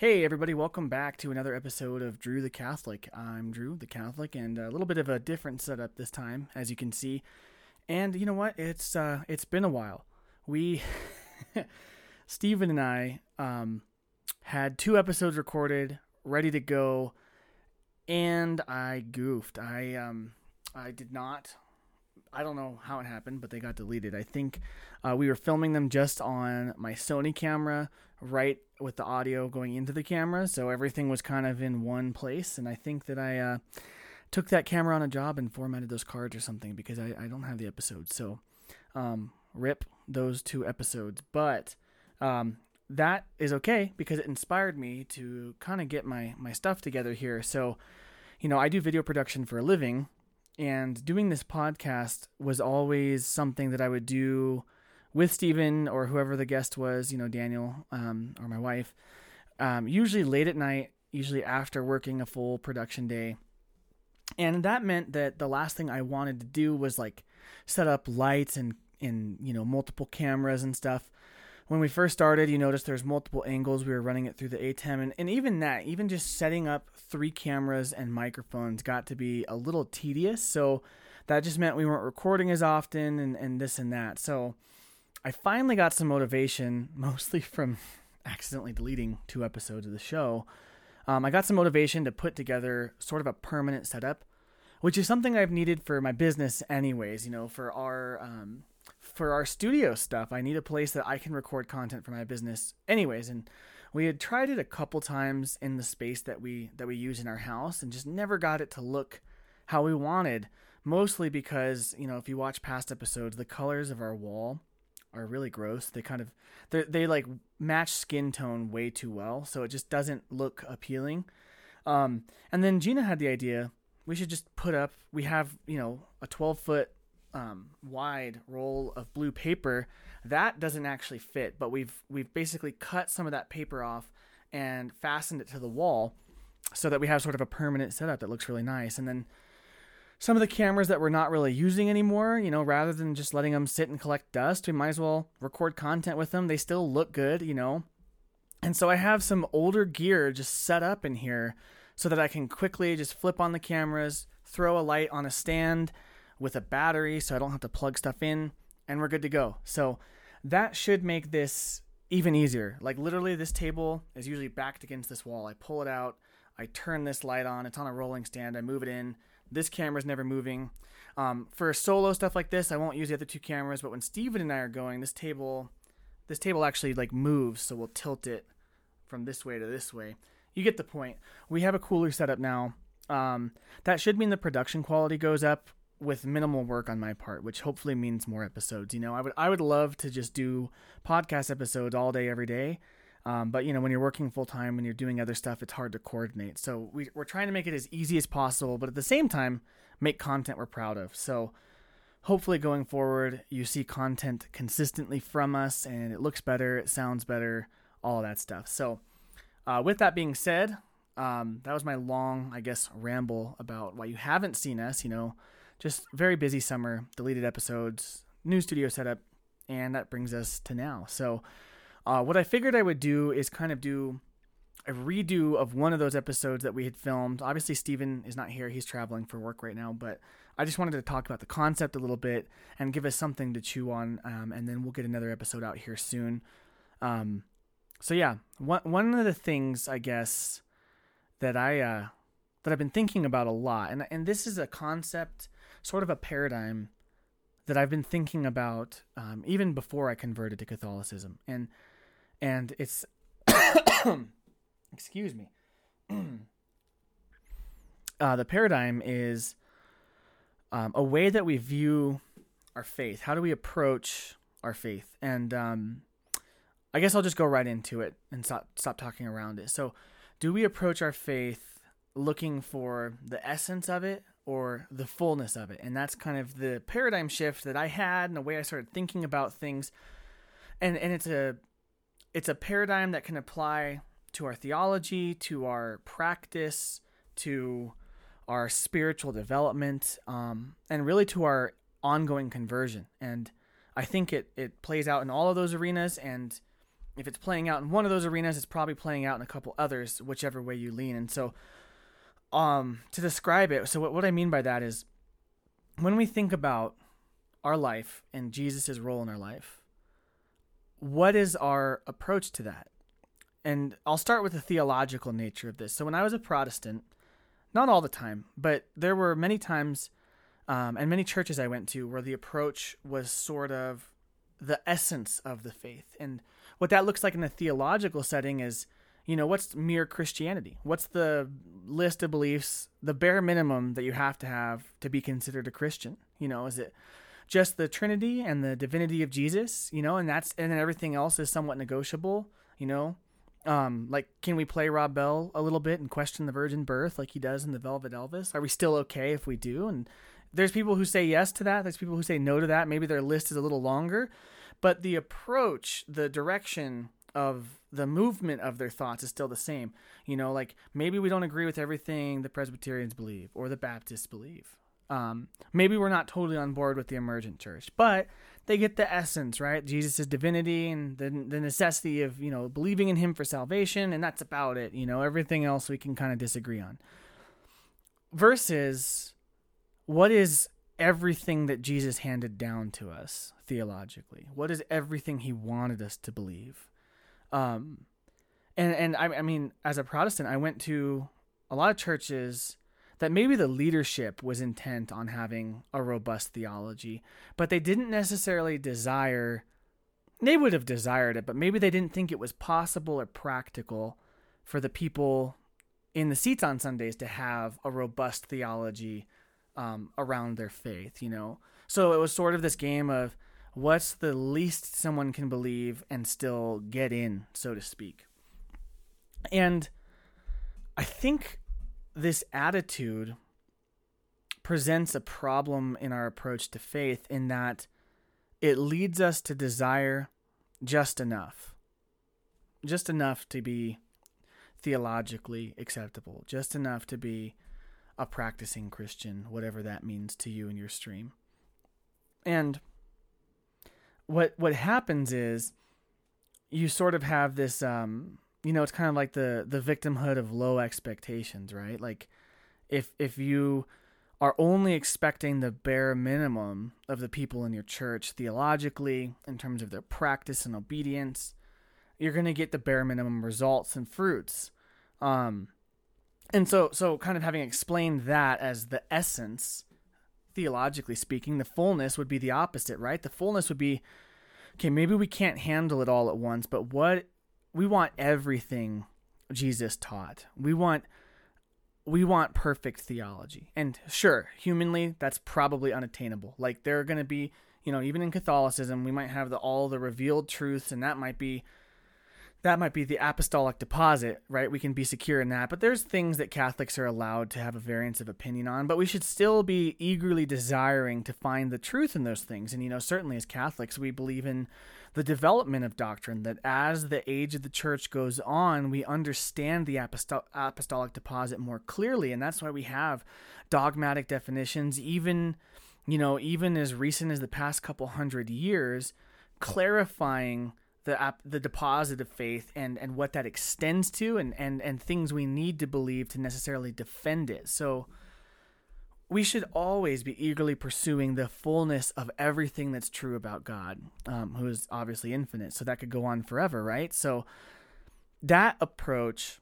Hey everybody, welcome back to another episode of Drew the Catholic. I'm Drew the Catholic, and a little bit of a different setup this time, as you can see. And you know what? It's been a while. We, Stephen and I, had two episodes recorded, ready to go, and I goofed. I did not. I don't know how it happened, but they got deleted. I think we were filming them just on my Sony camera, right with the audio going into the camera, so everything was kind of in one place. And I think that I took that camera on a job and formatted those cards or something, because I don't have the episodes. So rip those two episodes. But that is okay, because it inspired me to kind of get my stuff together here. So, you know, I do video production for a living, and doing this podcast was always something that I would do with Steven or whoever the guest was, you know, Daniel, or my wife, usually late at night, usually after working a full production day. And that meant that the last thing I wanted to do was like set up lights and, you know, multiple cameras and stuff. When we first started, you notice there's multiple angles. We were running it through the ATEM, and even just setting up three cameras and microphones got to be a little tedious. So that just meant we weren't recording as often and this and that. So I finally got some motivation, mostly from accidentally deleting two episodes of the show. I got some motivation to put together sort of a permanent setup, which is something I've needed for my business anyways. You know, for our studio stuff, I need a place that I can record content for my business anyways. And we had tried it a couple times in the space that we use in our house, and just never got it to look how we wanted, mostly because, you know, if you watch past episodes, the colors of our wall are really gross. They kind of, they like match skin tone way too well. So it just doesn't look appealing. And then Gina had the idea, we should just put up, we have, you know, a 12-foot wide roll of blue paper that doesn't actually fit, but we've basically cut some of that paper off and fastened it to the wall so that we have sort of a permanent setup that looks really nice. And then some of the cameras that we're not really using anymore, you know, rather than just letting them sit and collect dust, we might as well record content with them. They still look good, you know. And so I have some older gear just set up in here so that I can quickly just flip on the cameras, throw a light on a stand with a battery so I don't have to plug stuff in, and we're good to go. So that should make this even easier. Like, literally, this table is usually backed against this wall. I pull it out. I turn this light on. It's on a rolling stand. I move it in. This camera's never moving. For solo stuff like this, I won't use the other two cameras, but when Steven and I are going, this table actually like moves, so we'll tilt it from this way to this way. You get the point. We have a cooler setup now. That should mean the production quality goes up with minimal work on my part, which hopefully means more episodes. You know, I would love to just do podcast episodes all day, every day. But, you know, when you're working full time, when you're doing other stuff, it's hard to coordinate. So we're trying to make it as easy as possible, but at the same time, make content we're proud of. So hopefully going forward, you see content consistently from us, and it looks better, it sounds better, all that stuff. So with that being said, that was my long, I guess, ramble about why you haven't seen us. You know, just very busy summer, deleted episodes, new studio setup, and that brings us to now. So what I figured I would do is kind of do a redo of one of those episodes that we had filmed. Obviously, Steven is not here. He's traveling for work right now, but I just wanted to talk about the concept a little bit and give us something to chew on, and then we'll get another episode out here soon. So yeah, one of the things, I guess, that I've been thinking about a lot, and this is a concept, sort of a paradigm, that I've been thinking about even before I converted to Catholicism. And it's, excuse me, the paradigm is a way that we view our faith. How do we approach our faith? And I guess I'll just go right into it and stop talking around it. So do we approach our faith looking for the essence of it or the fullness of it? And that's kind of the paradigm shift that I had and the way I started thinking about things. And it's a paradigm that can apply to our theology, to our practice, to our spiritual development, and really to our ongoing conversion. And I think it plays out in all of those arenas. And if it's playing out in one of those arenas, it's probably playing out in a couple others, whichever way you lean. And so to describe it, so what I mean by that is when we think about our life and Jesus's role in our life, what is our approach to that? And I'll start with the theological nature of this. So when I was a Protestant, not all the time, but there were many times and many churches I went to where the approach was sort of the essence of the faith. And what that looks like in a theological setting is, you know, what's mere Christianity? What's the list of beliefs, the bare minimum that you have to be considered a Christian? You know, is it just the Trinity and the divinity of Jesus, you know, and then everything else is somewhat negotiable, you know? Like, can we play Rob Bell a little bit and question the virgin birth like he does in the Velvet Elvis? Are we still okay if we do? And there's people who say yes to that. There's people who say no to that. Maybe their list is a little longer, but the approach, the direction of the movement of their thoughts is still the same. You know, like maybe we don't agree with everything the Presbyterians believe or the Baptists believe. Maybe we're not totally on board with the emergent church, but they get the essence, right? Jesus' divinity and the necessity of, you know, believing in him for salvation. And that's about it. You know, everything else we can kind of disagree on. Versus what is everything that Jesus handed down to us theologically? What is everything he wanted us to believe? I mean, as a Protestant, I went to a lot of churches that maybe the leadership was intent on having a robust theology, but they didn't necessarily desire, they would have desired it, but maybe they didn't think it was possible or practical for the people in the seats on Sundays to have a robust theology around their faith, you know? So it was sort of this game of what's the least someone can believe and still get in, so to speak. And I think this attitude presents a problem in our approach to faith in that it leads us to desire just enough to be theologically acceptable, just enough to be a practicing Christian, whatever that means to you in your stream. And what happens is you sort of have this, you know, it's kind of like the victimhood of low expectations, right? Like if you are only expecting the bare minimum of the people in your church theologically in terms of their practice and obedience, you're going to get the bare minimum results and fruits. And so kind of having explained that as the essence, theologically speaking, the fullness would be the opposite, right? The fullness would be, okay, maybe we can't handle it all at once, but what we want everything Jesus taught. We want perfect theology. And sure, humanly, that's probably unattainable. Like there are going to be, you know, even in Catholicism, we might have all the revealed truths, and that might be the apostolic deposit, right? We can be secure in that. But there's things that Catholics are allowed to have a variance of opinion on, but we should still be eagerly desiring to find the truth in those things. And, you know, certainly as Catholics, we believe in the development of doctrine, that as the age of the church goes on, we understand the apostolic deposit more clearly. And that's why we have dogmatic definitions, even as recent as the past couple hundred years, clarifying the deposit of faith and what that extends to and things we need to believe to necessarily defend it. So we should always be eagerly pursuing the fullness of everything that's true about God, who is obviously infinite. So that could go on forever, right? So that approach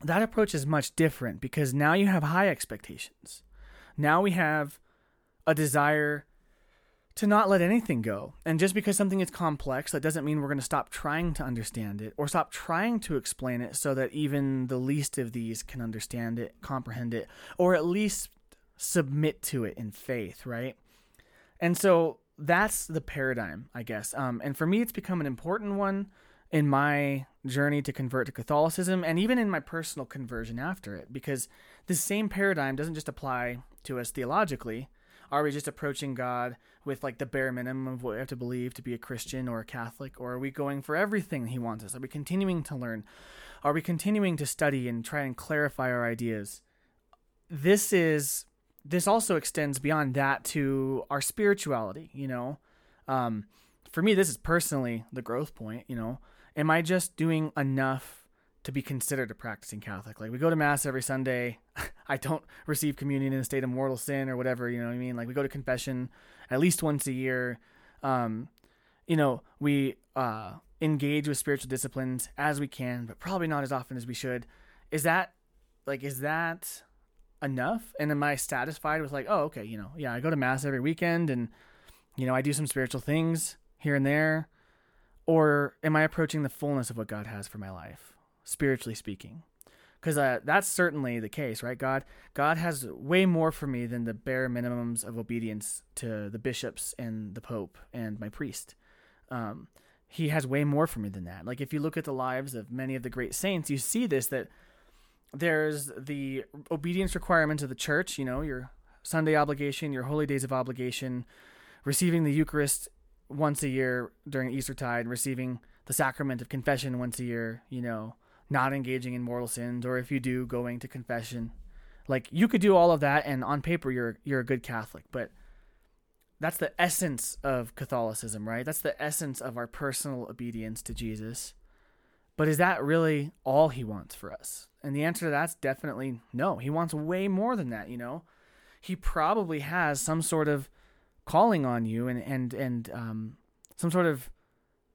is much different because now you have high expectations. Now we have a desire to not let anything go. And just because something is complex, that doesn't mean we're going to stop trying to understand it or stop trying to explain it so that even the least of these can understand it, comprehend it, or at least submit to it in faith, right? And so that's the paradigm, I guess. And for me, it's become an important one in my journey to convert to Catholicism and even in my personal conversion after it, because this same paradigm doesn't just apply to us theologically. Are we just approaching God with like the bare minimum of what we have to believe to be a Christian or a Catholic? Or are we going for everything he wants us? Are we continuing to learn? Are we continuing to study and try and clarify our ideas? This also extends beyond that to our spirituality, you know? For me, this is personally the growth point, you know? am I just doing enough to be considered a practicing Catholic? Like, we go to Mass every Sunday. I don't receive communion in a state of mortal sin or whatever, you know what I mean? Like, we go to confession at least once a year. You know, we engage with spiritual disciplines as we can, but probably not as often as we should. Is that enough? And am I satisfied with like, oh, okay, you know, yeah, I go to Mass every weekend and, you know, I do some spiritual things here and there? Or am I approaching the fullness of what God has for my life, spiritually speaking? Because that's certainly the case, right? God has way more for me than the bare minimums of obedience to the bishops and the Pope and my priest. He has way more for me than that. Like, if you look at the lives of many of the great saints, you see this, that there's the obedience requirements of the church, you know, your Sunday obligation, your holy days of obligation, receiving the Eucharist once a year during Eastertide, receiving the sacrament of confession once a year, you know, not engaging in mortal sins, or if you do, going to confession. Like, you could do all of that, and on paper, you're a good Catholic, but that's the essence of Catholicism, right? That's the essence of our personal obedience to Jesus. But is that really all he wants for us? And the answer to that's definitely no. He wants way more than that, you know? He probably has some sort of calling on you and some sort of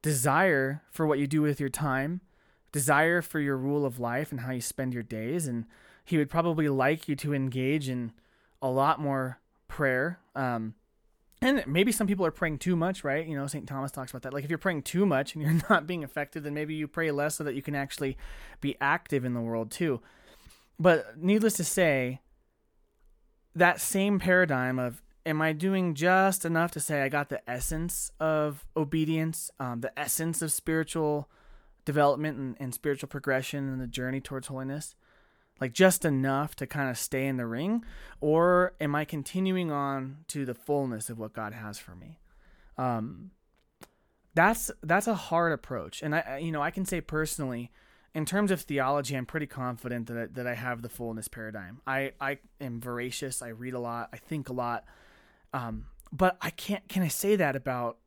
desire for what you do with your time, desire for your rule of life and how you spend your days. And he would probably like you to engage in a lot more prayer. And maybe some people are praying too much, right? You know, St. Thomas talks about that. Like, if you're praying too much and you're not being effective, then maybe you pray less so that you can actually be active in the world too. But needless to say, that same paradigm of, am I doing just enough to say I got the essence of obedience, the essence of spiritual development and spiritual progression and the journey towards holiness, like just enough to kind of stay in the ring? Or am I continuing on to the fullness of what God has for me? That's a hard approach. And I can say personally, in terms of theology, I'm pretty confident that I have the fullness paradigm. I am voracious. I read a lot. I think a lot. But I can't, can I say that about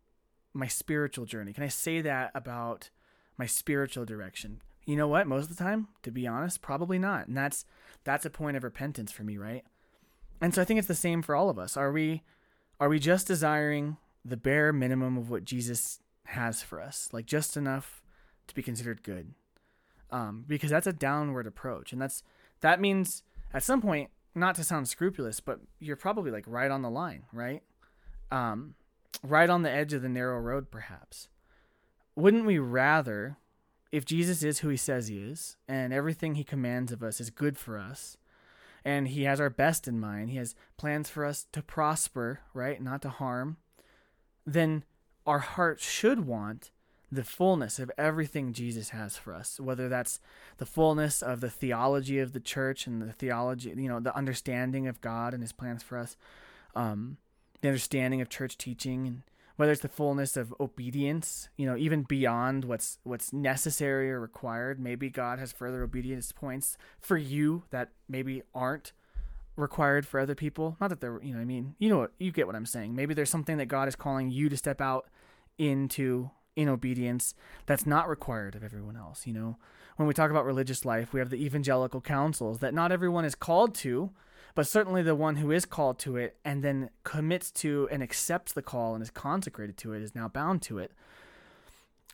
my spiritual journey? Can I say that about my spiritual direction? You know what? Most of the time, to be honest, probably not. And that's a point of repentance for me, right? And so I think it's the same for all of us. Are we just desiring the bare minimum of what Jesus has for us? Like, just enough to be considered good? Because that's a downward approach. And that means at some point, not to sound scrupulous, but you're probably like right on the line, right? Right on the edge of the narrow road, perhaps. Wouldn't we rather, if Jesus is who he says he is, and everything he commands of us is good for us, and he has our best in mind, he has plans for us to prosper, right, not to harm, then our hearts should want the fullness of everything Jesus has for us, whether that's the fullness of the theology of the church and the theology, you know, the understanding of God and his plans for us, the understanding of church teaching, and whether it's the fullness of obedience, you know, even beyond what's necessary or required. Maybe God has further obedience points for you that maybe aren't required for other people. Not that they're, you know what I mean? You know what, you get what I'm saying. Maybe there's something that God is calling you to step out into in obedience that's not required of everyone else. You know, when we talk about religious life, we have the evangelical councils that not everyone is called to, but certainly the one who is called to it and then commits to and accepts the call and is consecrated to it is now bound to it.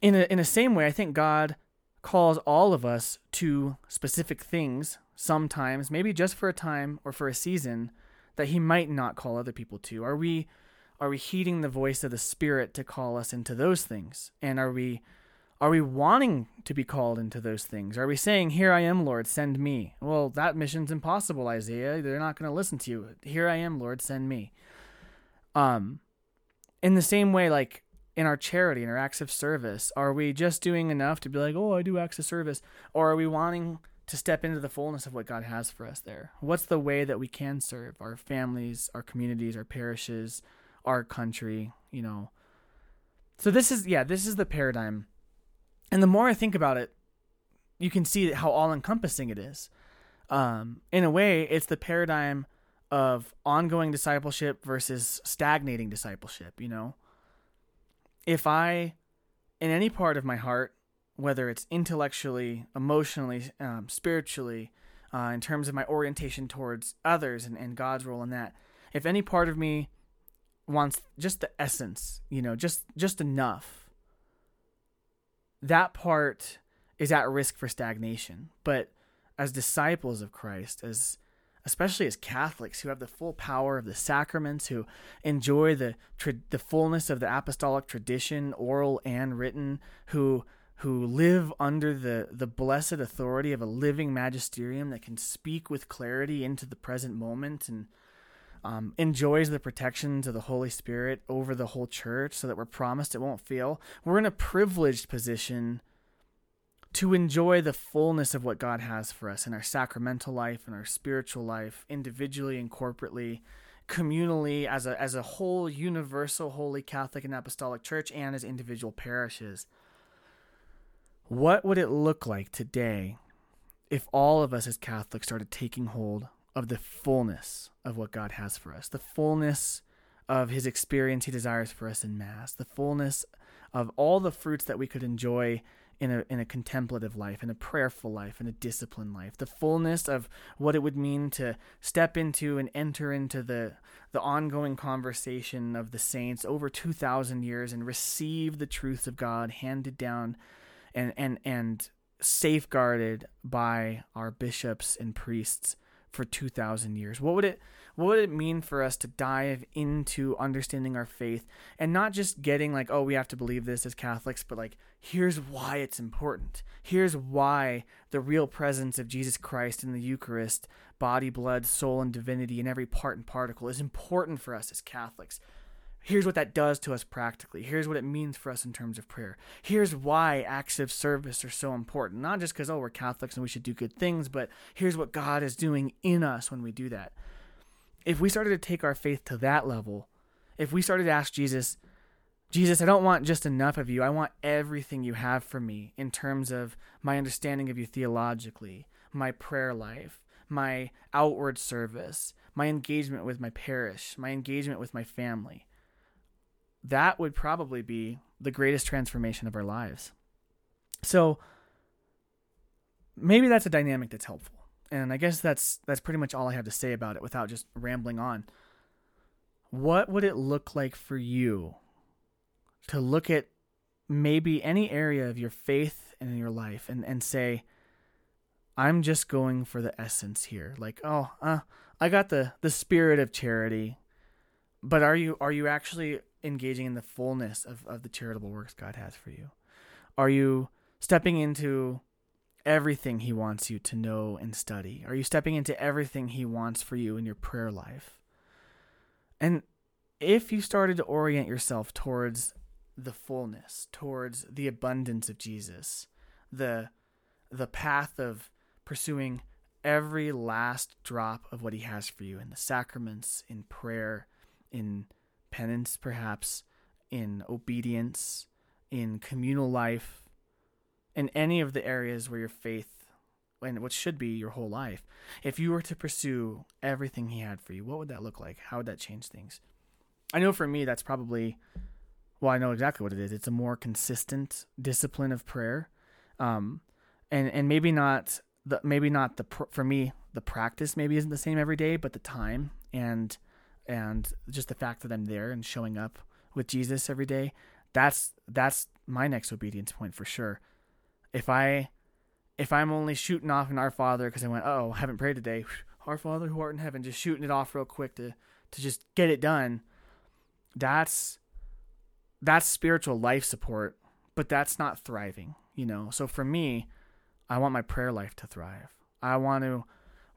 In a same way, I think God calls all of us to specific things sometimes, maybe just for a time or for a season, that he might not call other people to. Are we heeding the voice of the Spirit to call us into those things? And are we wanting to be called into those things? Are we saying, here I am, Lord, send me? Well, that mission's impossible, Isaiah. They're not going to listen to you. Here I am, Lord, send me. In the same way, like in our charity, in our acts of service, are we just doing enough to be like, oh, I do acts of service? Or are we wanting to step into the fullness of what God has for us there? What's the way that we can serve our families, our communities, our parishes, our country, you know? So this is the paradigm. And the more I think about it, you can see how all-encompassing it is. In a way, it's the paradigm of ongoing discipleship versus stagnating discipleship, you know? If I, in any part of my heart, whether it's intellectually, emotionally, spiritually, in terms of my orientation towards others and God's role in that, if any part of me wants just the essence, you know, just enough, that part is at risk for stagnation. But as disciples of Christ, especially as Catholics who have the full power of the sacraments, who enjoy the fullness of the apostolic tradition, oral and written, who live under the blessed authority of a living magisterium that can speak with clarity into the present moment and enjoys the protections of the Holy Spirit over the whole church so that we're promised it won't fail. We're in a privileged position to enjoy the fullness of what God has for us in our sacramental life and our spiritual life, individually and corporately, communally, as a whole universal Holy Catholic and Apostolic Church, and as individual parishes. What would it look like today if all of us as Catholics started taking hold of the fullness of what God has for us, the fullness of his experience he desires for us in Mass, the fullness of all the fruits that we could enjoy in a contemplative life, in a prayerful life, in a disciplined life, the fullness of what it would mean to step into and enter into the ongoing conversation of the saints over 2,000 years and receive the truths of God handed down and safeguarded by our bishops and priests for 2,000 years. What would it mean for us to dive into understanding our faith and not just getting like, oh, we have to believe this as Catholics, but like, here's why it's important. Here's why the real presence of Jesus Christ in the Eucharist, body, blood, soul, and divinity in every part and particle is important for us as Catholics. Here's what that does to us practically. Here's what it means for us in terms of prayer. Here's why acts of service are so important. Not just because, oh, we're Catholics and we should do good things, but here's what God is doing in us when we do that. If we started to take our faith to that level, if we started to ask Jesus, I don't want just enough of you. I want everything you have for me in terms of my understanding of you theologically, my prayer life, my outward service, my engagement with my parish, my engagement with my family. That would probably be the greatest transformation of our lives. So maybe that's a dynamic that's helpful. And I guess that's pretty much all I have to say about it without just rambling on. What would it look like for you to look at maybe any area of your faith and in your life and say, I'm just going for the essence here. Like, I got the spirit of charity, but are you actually engaging in the fullness of the charitable works God has for you? Are you stepping into everything he wants you to know and study? Are you stepping into everything he wants for you in your prayer life? And if you started to orient yourself towards the fullness, towards the abundance of Jesus, the path of pursuing every last drop of what he has for you in the sacraments, in prayer, in penance, perhaps, in obedience, in communal life, in any of the areas where your faith and what should be your whole life, if you were to pursue everything he had for you, what would that look like? How would that change things? I know for me, that's probably, I know exactly what it is. It's a more consistent discipline of prayer. And maybe not the, for me, the practice maybe isn't the same every day, but the time and just the fact that I'm there and showing up with Jesus every day, that's my next obedience point for sure. If I'm only shooting off an Our Father because I went, haven't prayed today, Our Father who art in heaven, just shooting it off real quick to just get it done, that's spiritual life support, but that's not thriving, you know? So for me, I want my prayer life to thrive. I want to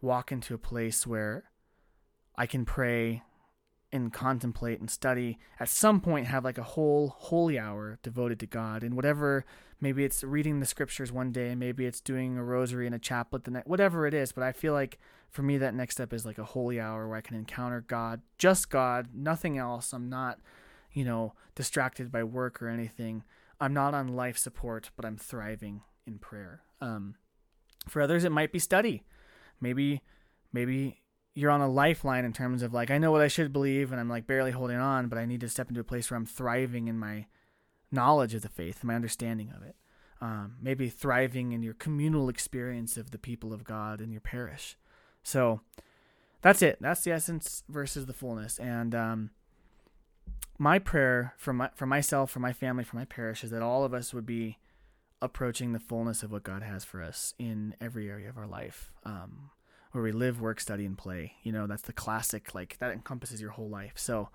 walk into a place where I can pray and contemplate and study, at some point have like a whole holy hour devoted to God and whatever, maybe it's reading the scriptures one day, maybe it's doing a rosary and a chaplet the next, whatever it is. But I feel like for me, that next step is like a holy hour where I can encounter God, just God, nothing else. I'm not, distracted by work or anything. I'm not on life support, but I'm thriving in prayer. For others, it might be study. Maybe you're on a lifeline in terms of like, I know what I should believe and I'm like barely holding on, but I need to step into a place where I'm thriving in my knowledge of the faith, my understanding of it. maybe thriving in your communal experience of the people of God in your parish. So that's it. That's the essence versus the fullness. And my prayer for myself, for my family, for my parish is that all of us would be approaching the fullness of what God has for us in every area of our life, where we live, work, study, and play. You know, that's the classic, like that encompasses your whole life. So,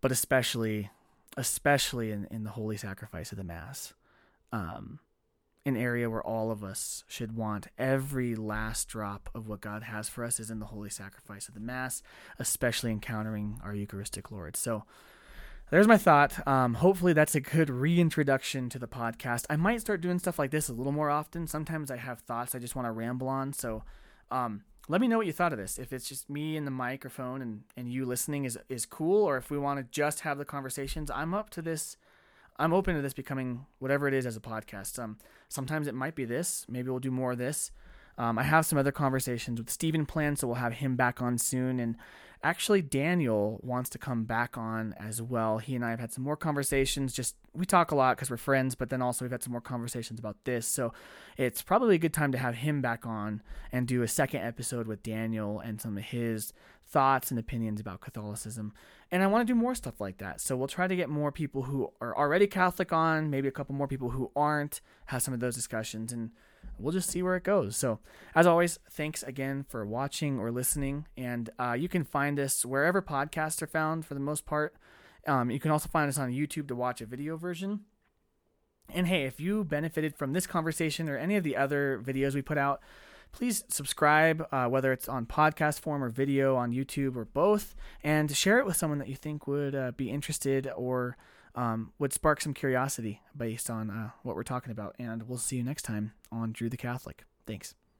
but especially in the holy sacrifice of the Mass, an area where all of us should want every last drop of what God has for us is in the holy sacrifice of the Mass, especially encountering our Eucharistic Lord. So there's my thought. Hopefully that's a good reintroduction to the podcast. I might start doing stuff like this a little more often. Sometimes I have thoughts I just want to ramble on. So let me know what you thought of this. If it's just me and the microphone and you listening is cool, or if we want to just have the conversations, I'm up to this. I'm open to this becoming whatever it is as a podcast. Sometimes it might be this. Maybe we'll do more of this. I have some other conversations with Stephen planned, so we'll have him back on soon. And actually, Daniel wants to come back on as well. He and I have had some more conversations. Just we talk a lot because we're friends, but then also we've had some more conversations about this. So it's probably a good time to have him back on and do a second episode with Daniel and some of his thoughts and opinions about Catholicism. And I want to do more stuff like that. So we'll try to get more people who are already Catholic on, maybe a couple more people who aren't, have some of those discussions, and we'll just see where it goes. So as always, thanks again for watching or listening. And you can find us wherever podcasts are found for the most part. You can also find us on YouTube to watch a video version. And hey, if you benefited from this conversation or any of the other videos we put out, please subscribe, whether it's on podcast form or video on YouTube or both, and share it with someone that you think would be interested or would spark some curiosity based on what we're talking about. And we'll see you next time on Drew the Catholic. Thanks.